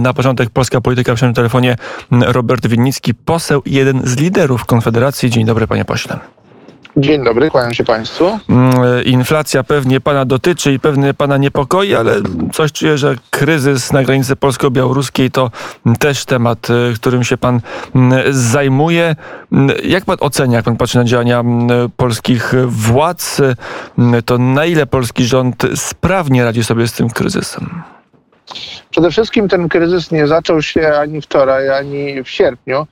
Na początek polska polityka, przy tym telefonie Robert Winnicki, poseł i jeden z liderów Konfederacji. Dzień dobry, panie pośle. Dzień dobry, kłaniam się państwu. Inflacja pewnie pana dotyczy i pewnie pana niepokoi, ale coś czuję, że kryzys na granicy polsko-białoruskiej to też temat, którym się pan zajmuje. Jak pan ocenia, jak pan patrzy na działania polskich władz, to na ile polski rząd sprawnie radzi sobie z tym kryzysem? Przede wszystkim ten kryzys nie zaczął się ani wczoraj, ani w sierpniu,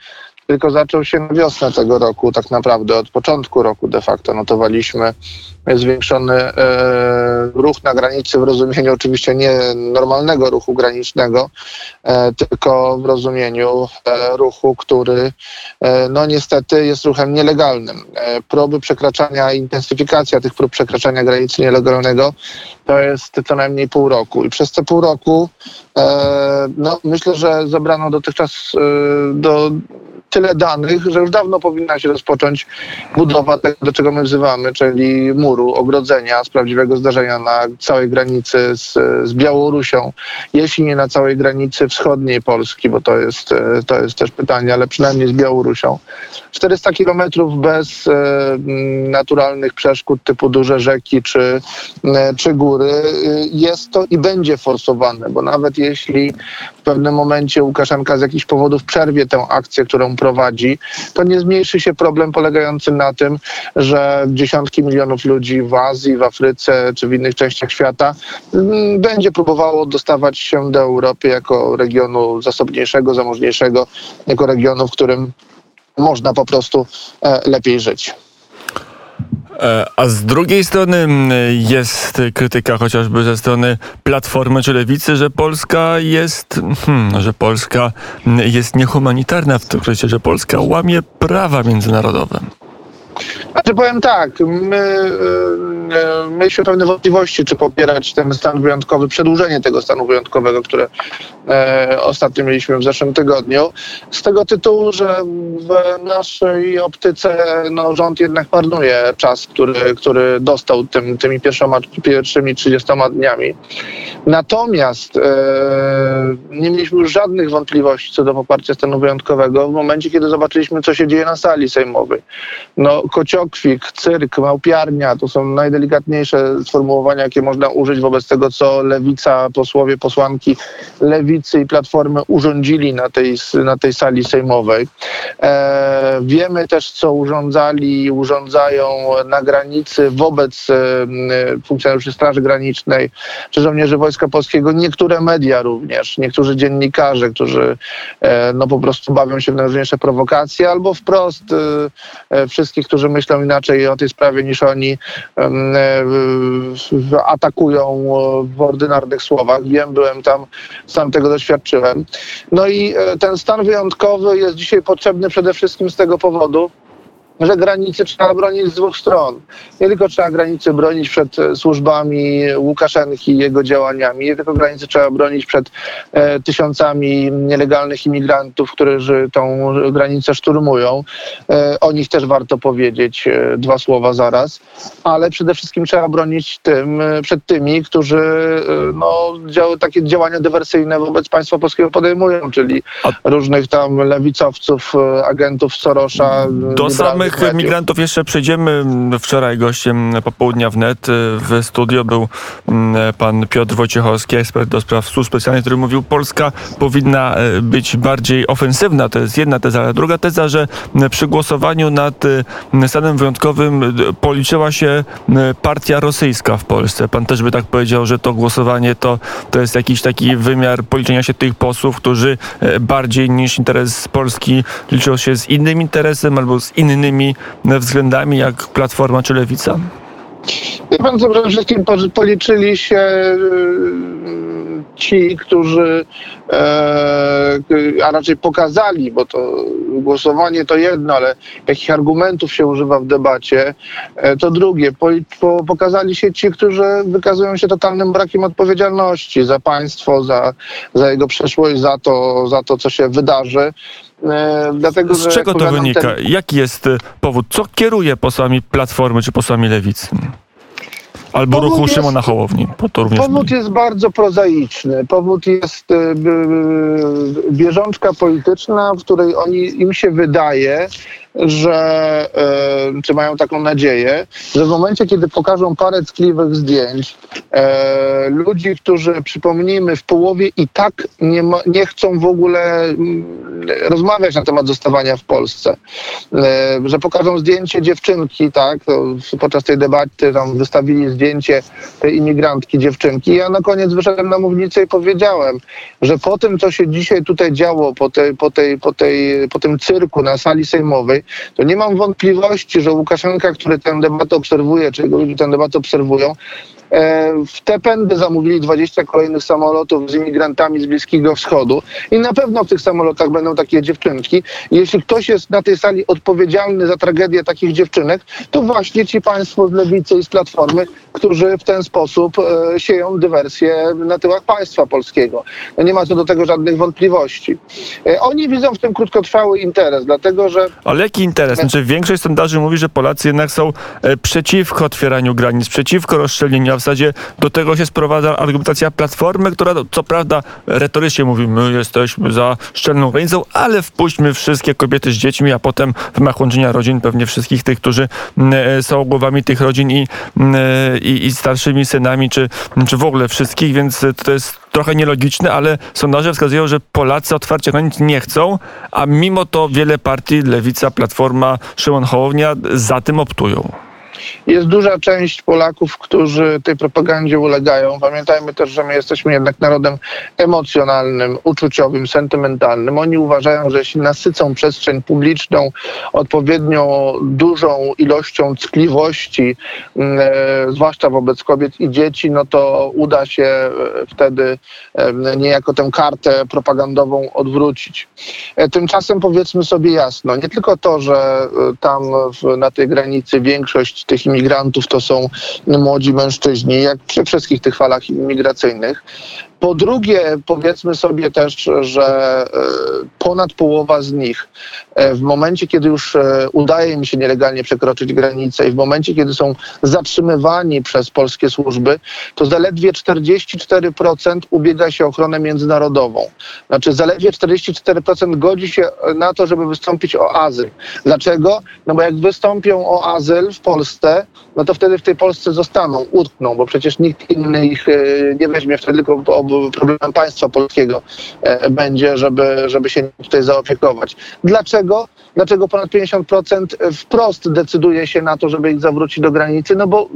tylko zaczął się na wiosnę tego roku, tak naprawdę od początku roku de facto notowaliśmy zwiększony ruch na granicy w rozumieniu oczywiście nie normalnego ruchu granicznego, tylko w rozumieniu ruchu, który niestety jest ruchem nielegalnym. Próby przekraczania, intensyfikacja tych prób przekraczania granicy nielegalnego to jest co najmniej pół roku. I przez te pół roku myślę, że zebrano dotychczas tyle danych, że już dawno powinna się rozpocząć budowa tego, do czego my wzywamy, czyli muru, ogrodzenia z prawdziwego zdarzenia na całej granicy z Białorusią, jeśli nie na całej granicy wschodniej Polski, bo to jest też pytanie, ale przynajmniej z Białorusią. 400 kilometrów bez naturalnych przeszkód typu duże rzeki czy góry jest to i będzie forsowane, bo nawet jeśli w pewnym momencie Łukaszenka z jakichś powodów przerwie tę akcję, którą prowadzi, to nie zmniejszy się problem polegający na tym, że dziesiątki milionów ludzi w Azji, w Afryce czy w innych częściach świata będzie próbowało dostawać się do Europy jako regionu zasobniejszego, zamożniejszego, jako regionu, w którym można po prostu lepiej żyć. A z drugiej strony jest krytyka chociażby ze strony Platformy czy Lewicy, że Polska jest niehumanitarna w tym krycie, że Polska łamie prawa międzynarodowe. Znaczy powiem tak, mieliśmy pewne wątpliwości, czy popierać ten stan wyjątkowy, przedłużenie tego stanu wyjątkowego, które ostatnio mieliśmy w zeszłym tygodniu. Z tego tytułu, że w naszej optyce rząd jednak marnuje czas, który dostał tymi pierwszymi 30 dniami. Natomiast nie mieliśmy już żadnych wątpliwości co do poparcia stanu wyjątkowego w momencie, kiedy zobaczyliśmy, co się dzieje na sali sejmowej. Kociokwik, cyrk, małpiarnia to są najdelikatniejsze sformułowania, jakie można użyć wobec tego, co Lewica, posłowie, posłanki Lewicy i Platformy urządzili na tej sali sejmowej. Wiemy też, co urządzali i urządzają na granicy wobec funkcjonariuszy Straży Granicznej czy żołnierzy Wojska Polskiego. Niektóre media również, niektórzy dziennikarze, którzy po prostu bawią się w najróżniejsze prowokacje albo wprost wszystkich, którzy myślą inaczej o tej sprawie niż oni, atakują w ordynarnych słowach. Wiem, byłem tam, sam tego doświadczyłem. I ten stan wyjątkowy jest dzisiaj potrzebny przede wszystkim z tego powodu, że granicy trzeba bronić z dwóch stron. Nie tylko trzeba granicy bronić przed służbami Łukaszenki i jego działaniami, nie tylko granicy trzeba bronić przed tysiącami nielegalnych imigrantów, którzy tą granicę szturmują. O nich też warto powiedzieć dwa słowa zaraz. Ale przede wszystkim trzeba bronić przed tymi, którzy takie działania dywersyjne wobec państwa polskiego podejmują, czyli różnych tam lewicowców, agentów Sorosza. Migrantów jeszcze przejdziemy. Wczoraj gościem Popołudnia Wnet w studio był pan Piotr Wojciechowski, ekspert do spraw służb specjalnych, który mówił, Polska powinna być bardziej ofensywna. To jest jedna teza, ale druga teza, że przy głosowaniu nad stanem wyjątkowym policzyła się partia rosyjska w Polsce. Pan też by tak powiedział, że to głosowanie to jest jakiś taki wymiar policzenia się tych posłów, którzy bardziej niż interes Polski liczą się z innym interesem albo z innymi względami jak Platforma czy Lewica? Wie pan, co przede wszystkim policzyli się ci, którzy, a raczej pokazali, bo to głosowanie to jedno, ale jakich argumentów się używa w debacie, to drugie. Pokazali się ci, którzy wykazują się totalnym brakiem odpowiedzialności za państwo, za jego przeszłość, za to, co się wydarzy. Dlatego, z czego to wynika? Jaki jest powód? Co kieruje posłami Platformy czy posłami Lewicy? Albo ruchu jest, Szymona Hołowni. Powód jest bardzo prozaiczny. Powód jest bieżączka polityczna, w której im się wydaje, że, czy mają taką nadzieję, że w momencie, kiedy pokażą parę tkliwych zdjęć ludzi, którzy, przypomnijmy, w połowie i tak nie chcą w ogóle rozmawiać na temat zostawania w Polsce, że pokażą zdjęcie dziewczynki, tak, to podczas tej debaty tam wystawili zdjęcie tej imigrantki dziewczynki. Ja na koniec wyszedłem na mównicę i powiedziałem, że po tym, co się dzisiaj tutaj działo, po tym cyrku na sali sejmowej, to nie mam wątpliwości, że Łukaszenka, który tę debatę obserwuje, czy jego ludzie tę debatę obserwują, w te pędy zamówili 20 kolejnych samolotów z imigrantami z Bliskiego Wschodu i na pewno w tych samolotach będą takie dziewczynki. Jeśli ktoś jest na tej sali odpowiedzialny za tragedię takich dziewczynek, to właśnie ci państwo z Lewicy i z Platformy, którzy w ten sposób sieją dywersję na tyłach państwa polskiego. Nie ma co do tego żadnych wątpliwości. Oni widzą w tym krótkotrwały interes, dlatego że... Ale jaki interes? Znaczy większość sondaży mówi, że Polacy jednak są przeciwko otwieraniu granic, przeciwko rozszczelnieniu. W zasadzie do tego się sprowadza argumentacja Platformy, która co prawda retorycznie mówi, my jesteśmy za szczelną granicą, ale wpuśćmy wszystkie kobiety z dziećmi, a potem w ramach łączenia rodzin pewnie wszystkich tych, którzy są głowami tych rodzin i starszymi synami, czy w ogóle wszystkich, więc to jest trochę nielogiczne, ale sondaże wskazują, że Polacy otwarcie granic nie chcą, a mimo to wiele partii, Lewica, Platforma, Szymon Hołownia za tym optują. Jest duża część Polaków, którzy tej propagandzie ulegają. Pamiętajmy też, że my jesteśmy jednak narodem emocjonalnym, uczuciowym, sentymentalnym. Oni uważają, że jeśli nasycą przestrzeń publiczną odpowiednio dużą ilością ckliwości, zwłaszcza wobec kobiet i dzieci, no to uda się wtedy niejako tę kartę propagandową odwrócić. Tymczasem powiedzmy sobie jasno, nie tylko to, że tam na tej granicy większość tych imigrantów to są młodzi mężczyźni, jak przy wszystkich tych falach imigracyjnych. Po drugie, powiedzmy sobie też, że ponad połowa z nich w momencie, kiedy już udaje im się nielegalnie przekroczyć granicę i w momencie, kiedy są zatrzymywani przez polskie służby, to zaledwie 44% ubiega się o ochronę międzynarodową. Znaczy zaledwie 44% godzi się na to, żeby wystąpić o azyl. Dlaczego? No bo jak wystąpią o azyl w Polsce, no to wtedy w tej Polsce zostaną, utkną, bo przecież nikt inny ich nie weźmie wtedy, tylko problemem państwa polskiego będzie, żeby się tutaj zaopiekować. Dlaczego? Dlaczego ponad 50% wprost decyduje się na to, żeby ich zawrócić do granicy? No bo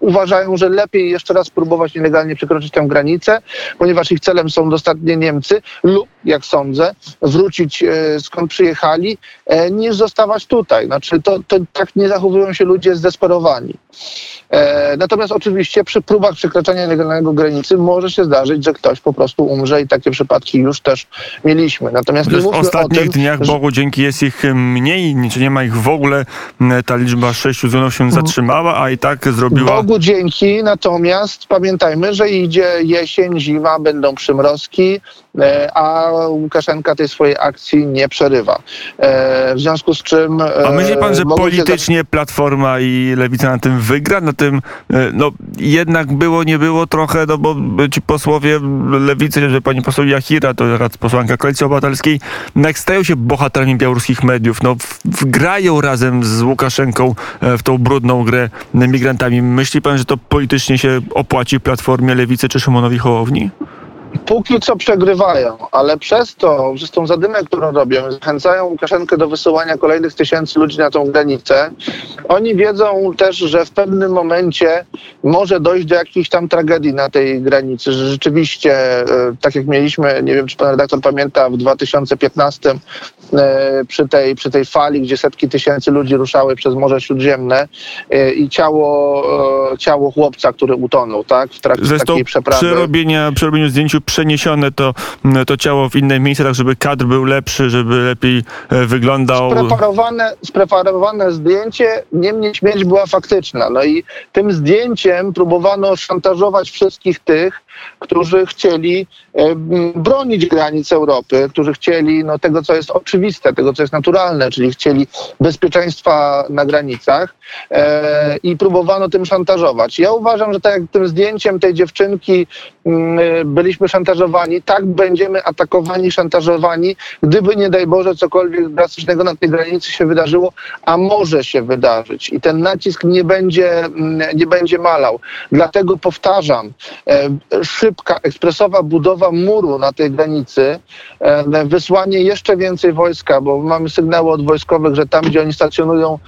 uważają, że lepiej jeszcze raz próbować nielegalnie przekroczyć tę granicę, ponieważ ich celem są dostatnie Niemcy lub, jak sądzę, wrócić skąd przyjechali, niż zostawać tutaj. Znaczy to tak nie zachowują się ludzie zdesperowani. Natomiast oczywiście przy próbach przekraczania nielegalnego granicy może się zdarzyć, że ktoś po prostu umrze i takie przypadki już też mieliśmy. Natomiast nie mówmy o tym, że w ostatnich dniach Bogu dzięki jest ich mniej, czy nie ma ich w ogóle. Ta liczba 6 milionów się zatrzymała, a i tak zrobiła... Bogu dzięki, natomiast pamiętajmy, że idzie jesień, zima, będą przymrozki, a Łukaszenka tej swojej akcji nie przerywa. W związku z czym... A myśli pan, że politycznie Platforma i Lewica na tym wygra? Na tym, no jednak było, nie było trochę, no bo ci posłowie Lewicy, że pani poseł Jachira, to posłanka Koalicji Obywatelskiej, stają się bohaterami białoruskich mediów. No grają razem z Łukaszenką w tą brudną grę migrantami. Myśli pan, że to politycznie się opłaci Platformie, Lewicy czy Szymonowi Hołowni? Póki co przegrywają, ale przez tą zadymę, którą robią, zachęcają Łukaszenkę do wysyłania kolejnych tysięcy ludzi na tą granicę. Oni wiedzą też, że w pewnym momencie może dojść do jakichś tam tragedii na tej granicy, że rzeczywiście, tak jak mieliśmy, nie wiem czy pan redaktor pamięta, w 2015 przy tej fali, gdzie setki tysięcy ludzi ruszały przez Morze Śródziemne i ciało chłopca, który utonął, tak, w trakcie takiej przeprawy. Przerobieniu zdjęciu przeniesione to ciało w inne miejsce, tak żeby kadr był lepszy, żeby lepiej wyglądał. Spreparowane zdjęcie, niemniej śmierć była faktyczna. No i tym zdjęciem próbowano szantażować wszystkich tych, którzy chcieli bronić granic Europy, którzy chcieli tego, co jest oczywiste, tego, co jest naturalne, czyli chcieli bezpieczeństwa na granicach i próbowano tym szantażować. Ja uważam, że tak jak tym zdjęciem tej dziewczynki byliśmy szantażowani, tak będziemy atakowani, szantażowani, gdyby nie daj Boże cokolwiek drastycznego na tej granicy się wydarzyło, a może się wydarzyć i ten nacisk nie będzie malał. Dlatego powtarzam, szybka, ekspresowa budowa muru na tej granicy, wysłanie jeszcze więcej wojska, bo mamy sygnały od wojskowych, że tam, gdzie oni stacjonują,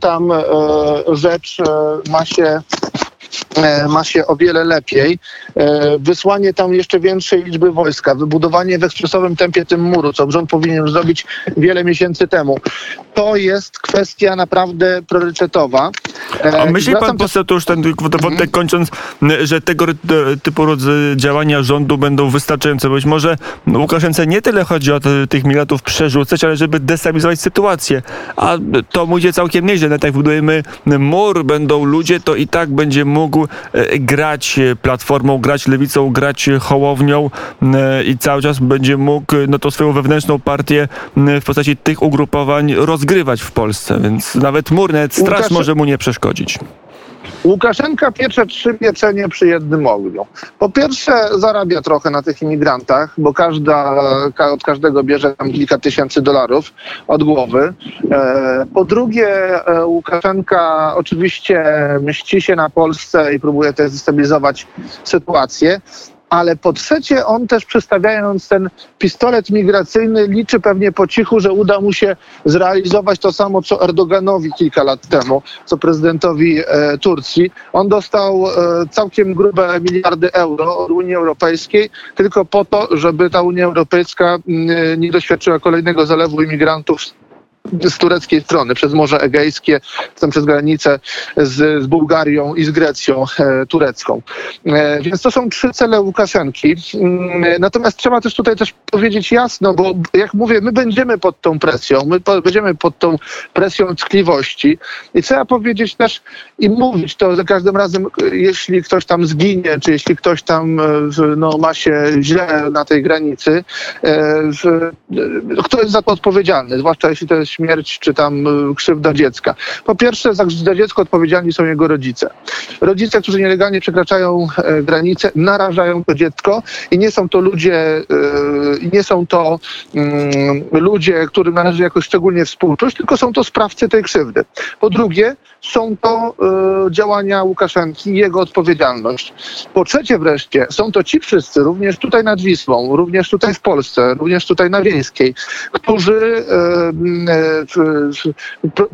tam rzecz ma się o wiele lepiej. Wysłanie tam jeszcze większej liczby wojska, wybudowanie w ekspresowym tempie tym muru, co rząd powinien zrobić wiele miesięcy temu. To jest kwestia naprawdę priorytetowa. A myśli pan poseł, to już ten wątek kończąc, że tego typu działania rządu będą wystarczające? Być może Łukaszence nie tyle chodzi o tych miliardów przerzucać, ale żeby destabilizować sytuację. A to mu idzie całkiem nieźle. Nawet jak budujemy mur, będą ludzie, to i tak będzie mógł grać Platformą, grać Lewicą, grać Hołownią i cały czas będzie mógł tą swoją wewnętrzną partię w postaci tych ugrupowań rozgrywać w Polsce. Więc nawet mur, nawet straż może mu nie przeszkodzić. Łukaszenka piecze trzy pieczenie przy jednym ogniu. Po pierwsze zarabia trochę na tych imigrantach, bo od każdego bierze tam kilka tysięcy dolarów od głowy. Po drugie Łukaszenka oczywiście mści się na Polsce i próbuje też zdestabilizować sytuację. Ale po trzecie on też przystawiając ten pistolet migracyjny liczy pewnie po cichu, że uda mu się zrealizować to samo, co Erdoganowi kilka lat temu, co prezydentowi Turcji. On dostał całkiem grube miliardy euro od Unii Europejskiej tylko po to, żeby ta Unia Europejska nie doświadczyła kolejnego zalewu imigrantów z tureckiej strony, przez Morze Egejskie, tam przez granicę z Bułgarią i z Grecją turecką. Więc to są trzy cele Łukaszenki. Natomiast trzeba też tutaj powiedzieć jasno, bo jak mówię, my będziemy pod tą presją, będziemy pod tą presją tkliwości i trzeba powiedzieć też i mówić to za każdym razem, jeśli ktoś tam zginie, czy jeśli ktoś tam ma się źle na tej granicy, kto jest za to odpowiedzialny, zwłaszcza jeśli to jest śmierć czy tam krzywda dziecka. Po pierwsze za dziecko odpowiedzialni są jego rodzice. Rodzice, którzy nielegalnie przekraczają granice, narażają to dziecko i nie są to ludzie, którym należy jakoś szczególnie współczuć, tylko są to sprawcy tej krzywdy. Po drugie są to działania Łukaszenki i jego odpowiedzialność. Po trzecie wreszcie są to ci wszyscy, również tutaj nad Wisłą, również tutaj w Polsce, również tutaj na Wieńskiej, którzy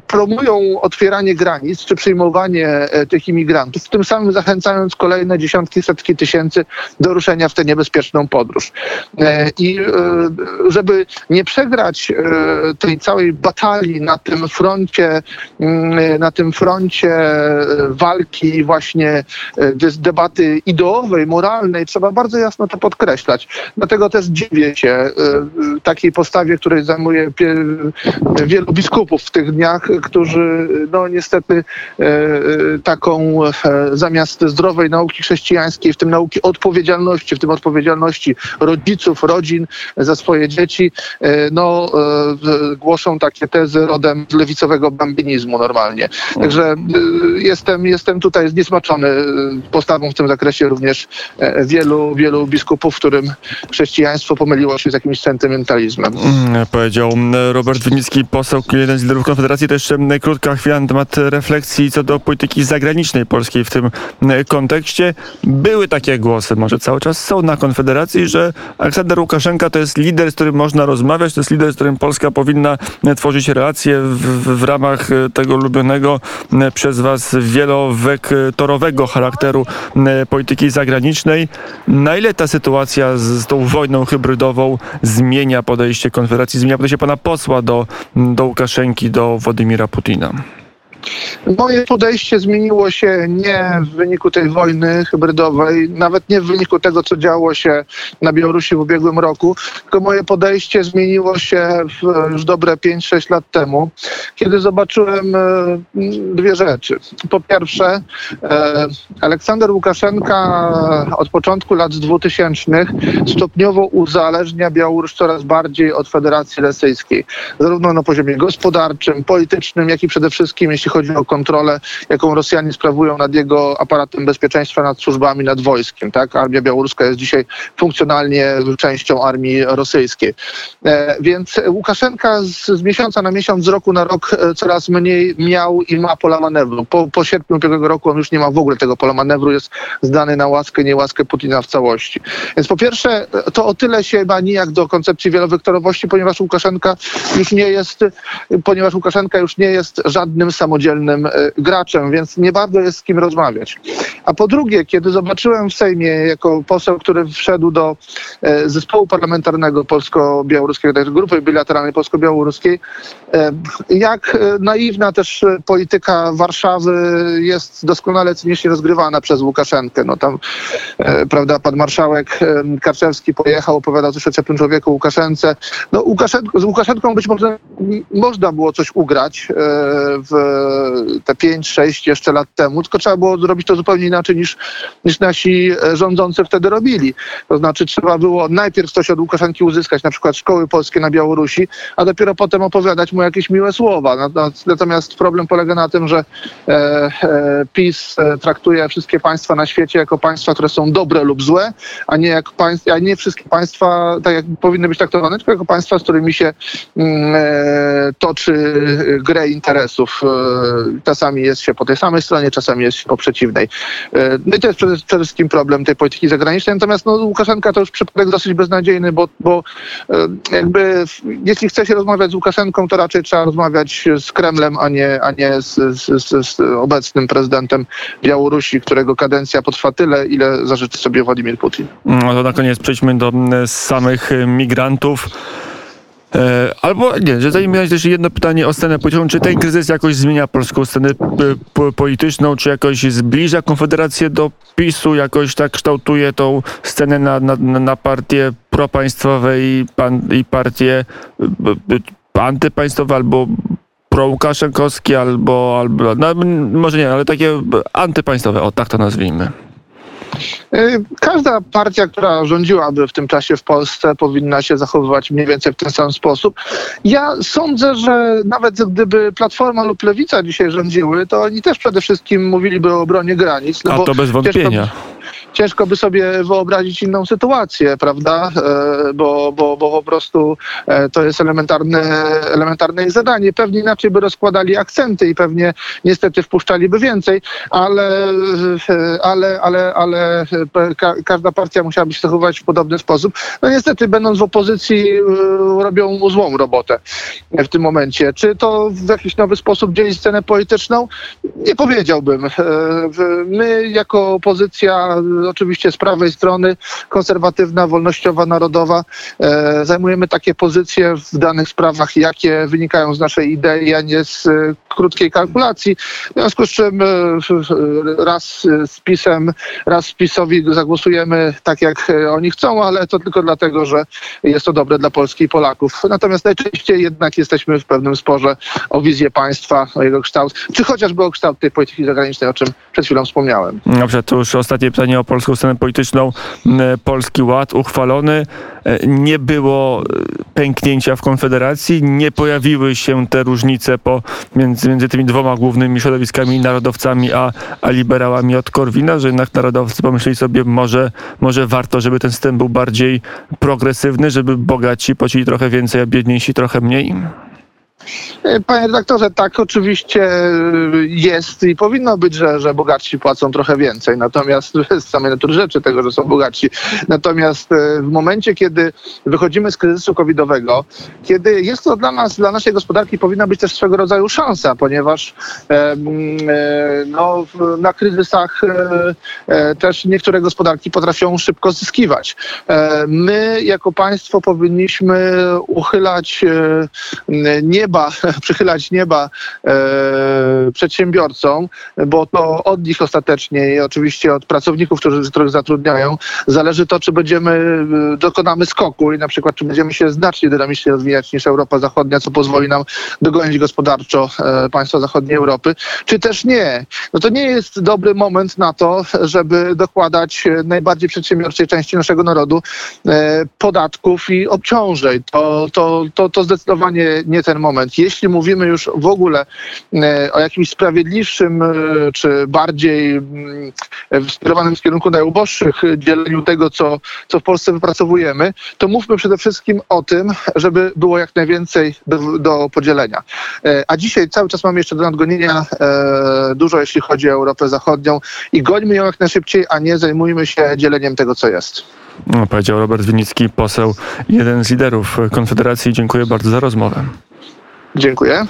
promują otwieranie granic czy przyjmowanie tych imigrantów, tym samym zachęcając kolejne dziesiątki, setki tysięcy do ruszenia w tę niebezpieczną podróż. I żeby nie przegrać tej całej batalii na tym froncie walki właśnie debaty ideowej, moralnej, trzeba bardzo jasno to podkreślać. Dlatego też dziwię się takiej postawie, której zajmuje wielu biskupów w tych dniach, którzy niestety taką zamiast zdrowej nauki chrześcijańskiej, w tym nauki odpowiedzialności, rodziców, rodzin za swoje dzieci, głoszą takie tezy rodem z lewicowego bambinizmu normalnie. Także jestem tutaj zniesmaczony postawą w tym zakresie również wielu biskupów, w którym chrześcijaństwo pomyliło się z jakimś sentymentalizmem. Powiedział Robert Winnicki, poseł, jeden z liderów Konfederacji. To jeszcze krótka chwila na temat refleksji co do polityki zagranicznej polskiej w tym kontekście. Były takie głosy, może cały czas są na Konfederacji, że Aleksander Łukaszenka to jest lider, z którym można rozmawiać, to jest lider, z którym Polska powinna tworzyć relacje w ramach tego ulubionego przez was wielowektorowego charakteru polityki zagranicznej. Na ile ta sytuacja z tą wojną hybrydową zmienia podejście Konfederacji, zmienia podejście pana posła do Łukaszenki, do Władimira Putina? Moje podejście zmieniło się nie w wyniku tej wojny hybrydowej, nawet nie w wyniku tego, co działo się na Białorusi w ubiegłym roku, tylko moje podejście zmieniło się już dobre 5-6 lat temu, kiedy zobaczyłem dwie rzeczy. Po pierwsze, Aleksander Łukaszenka od początku lat 2000 stopniowo uzależnia Białoruś coraz bardziej od Federacji Rosyjskiej, zarówno na poziomie gospodarczym, politycznym, jak i przede wszystkim, jeśli chodzi o kontrolę, jaką Rosjanie sprawują nad jego aparatem bezpieczeństwa, nad służbami, nad wojskiem. Tak? Armia białoruska jest dzisiaj funkcjonalnie częścią armii rosyjskiej. Więc Łukaszenka z miesiąca na miesiąc, z roku na rok coraz mniej miał i ma pola manewru. Po sierpniu ubiegłego roku on już nie ma w ogóle tego pola manewru, jest zdany na łaskę, niełaskę Putina w całości. Więc po pierwsze, to o tyle się ma nijak do koncepcji wielowektorowości, ponieważ Łukaszenka już nie jest żadnym samodzielnym graczem, więc nie bardzo jest z kim rozmawiać. A po drugie, kiedy zobaczyłem w Sejmie, jako poseł, który wszedł do zespołu parlamentarnego polsko-białoruskiego, grupy bilateralnej polsko-białoruskiej, jak naiwna też polityka Warszawy jest doskonale cynicznie rozgrywana przez Łukaszenkę. No tam, prawda, pan marszałek Karczewski pojechał, opowiadał coś o ciepłym człowieku Łukaszence. No, z Łukaszenką być może można było coś ugrać w te 5-6 jeszcze lat temu, tylko trzeba było zrobić to zupełnie inaczej niż nasi rządzący wtedy robili. To znaczy trzeba było najpierw coś od Łukaszenki uzyskać, na przykład szkoły polskie na Białorusi, a dopiero potem opowiadać mu jakieś miłe słowa. Natomiast problem polega na tym, że PiS traktuje wszystkie państwa na świecie jako państwa, które są dobre lub złe, a nie wszystkie państwa tak jak powinny być traktowane, tylko jako państwa, z którymi się toczy grę interesów. Czasami jest się po tej samej stronie, czasami jest się po przeciwnej. No i to jest przede wszystkim problem tej polityki zagranicznej. Natomiast Łukaszenka to już przypadek dosyć beznadziejny, bo jakby jeśli chce się rozmawiać z Łukaszenką, to raczej trzeba rozmawiać z Kremlem, a nie z obecnym prezydentem Białorusi, którego kadencja potrwa tyle, ile zażyczy sobie Władimir Putin. No to na koniec przejdźmy do samych migrantów. Albo nie, że zanim miałeś też jedno pytanie o scenę polityczną, czy ten kryzys jakoś zmienia polską scenę polityczną, czy jakoś zbliża Konfederację do PiS-u, jakoś tak kształtuje tą scenę na partie propaństwowe i partie antypaństwowe, albo prołukaszenkowskie, albo no, może nie, ale takie antypaństwowe, o tak to nazwijmy. Każda partia, która rządziłaby w tym czasie w Polsce, powinna się zachowywać mniej więcej w ten sam sposób. Ja sądzę, że nawet gdyby Platforma lub Lewica dzisiaj rządziły, to oni też przede wszystkim mówiliby o obronie granic. No bo to bez wątpienia. Ciężko by sobie wyobrazić inną sytuację, prawda? Bo po prostu to jest elementarne ich zadanie. Pewnie inaczej by rozkładali akcenty i pewnie niestety wpuszczaliby więcej, ale każda partia musiałaby się zachowywać w podobny sposób. No niestety, będąc w opozycji, robią złą robotę w tym momencie. Czy to w jakiś nowy sposób dzieli scenę polityczną? Nie powiedziałbym. My jako opozycja, oczywiście z prawej strony, konserwatywna, wolnościowa, narodowa, zajmujemy takie pozycje w danych sprawach, jakie wynikają z naszej idei, a nie z krótkiej kalkulacji. W związku z czym raz PiS-owi zagłosujemy tak, jak oni chcą, ale to tylko dlatego, że jest to dobre dla Polski i Polaków. Natomiast najczęściej jednak jesteśmy w pewnym sporze o wizję państwa, o jego kształt, czy chociażby o kształt tej polityki zagranicznej, o czym przed chwilą wspomniałem. Dobrze, to już ostatnie pytanie o polską scenę polityczną. Polski Ład uchwalony. Nie było pęknięcia w Konfederacji. Nie pojawiły się te różnice między tymi dwoma głównymi środowiskami, narodowcami a liberałami od Korwina, że jednak narodowcy pomyśleli sobie, może warto, żeby ten system był bardziej progresywny, żeby bogaci płacili trochę więcej, a biedniejsi trochę mniej. Panie redaktorze, tak oczywiście jest i powinno być, że bogatsi płacą trochę więcej, natomiast z samej natury rzeczy tego, że są bogatsi. Natomiast w momencie, kiedy wychodzimy z kryzysu covidowego, kiedy jest to dla nas, dla naszej gospodarki powinna być też swego rodzaju szansa, ponieważ na kryzysach też niektóre gospodarki potrafią szybko zyskiwać. My jako państwo powinniśmy uchylać nieba przychylać nieba przedsiębiorcom, bo to od nich ostatecznie i oczywiście od pracowników, których zatrudniają, zależy to, czy dokonamy skoku i na przykład, czy będziemy się znacznie dynamicznie rozwijać niż Europa Zachodnia, co pozwoli nam dogonić gospodarczo państwa zachodniej Europy, czy też nie. No to nie jest dobry moment na to, żeby dokładać najbardziej przedsiębiorczej części naszego narodu podatków i obciążeń. To zdecydowanie nie ten moment. Jeśli mówimy już w ogóle o jakimś sprawiedliwszym czy bardziej skierowanym w kierunku najuboższych dzieleniu tego, co w Polsce wypracowujemy, to mówmy przede wszystkim o tym, żeby było jak najwięcej do podzielenia. A dzisiaj cały czas mamy jeszcze do nadgonienia dużo, jeśli chodzi o Europę Zachodnią i gońmy ją jak najszybciej, a nie zajmujmy się dzieleniem tego, co jest. No, powiedział Robert Winnicki, poseł, jeden z liderów Konfederacji. Dziękuję bardzo za rozmowę. Dziękuję.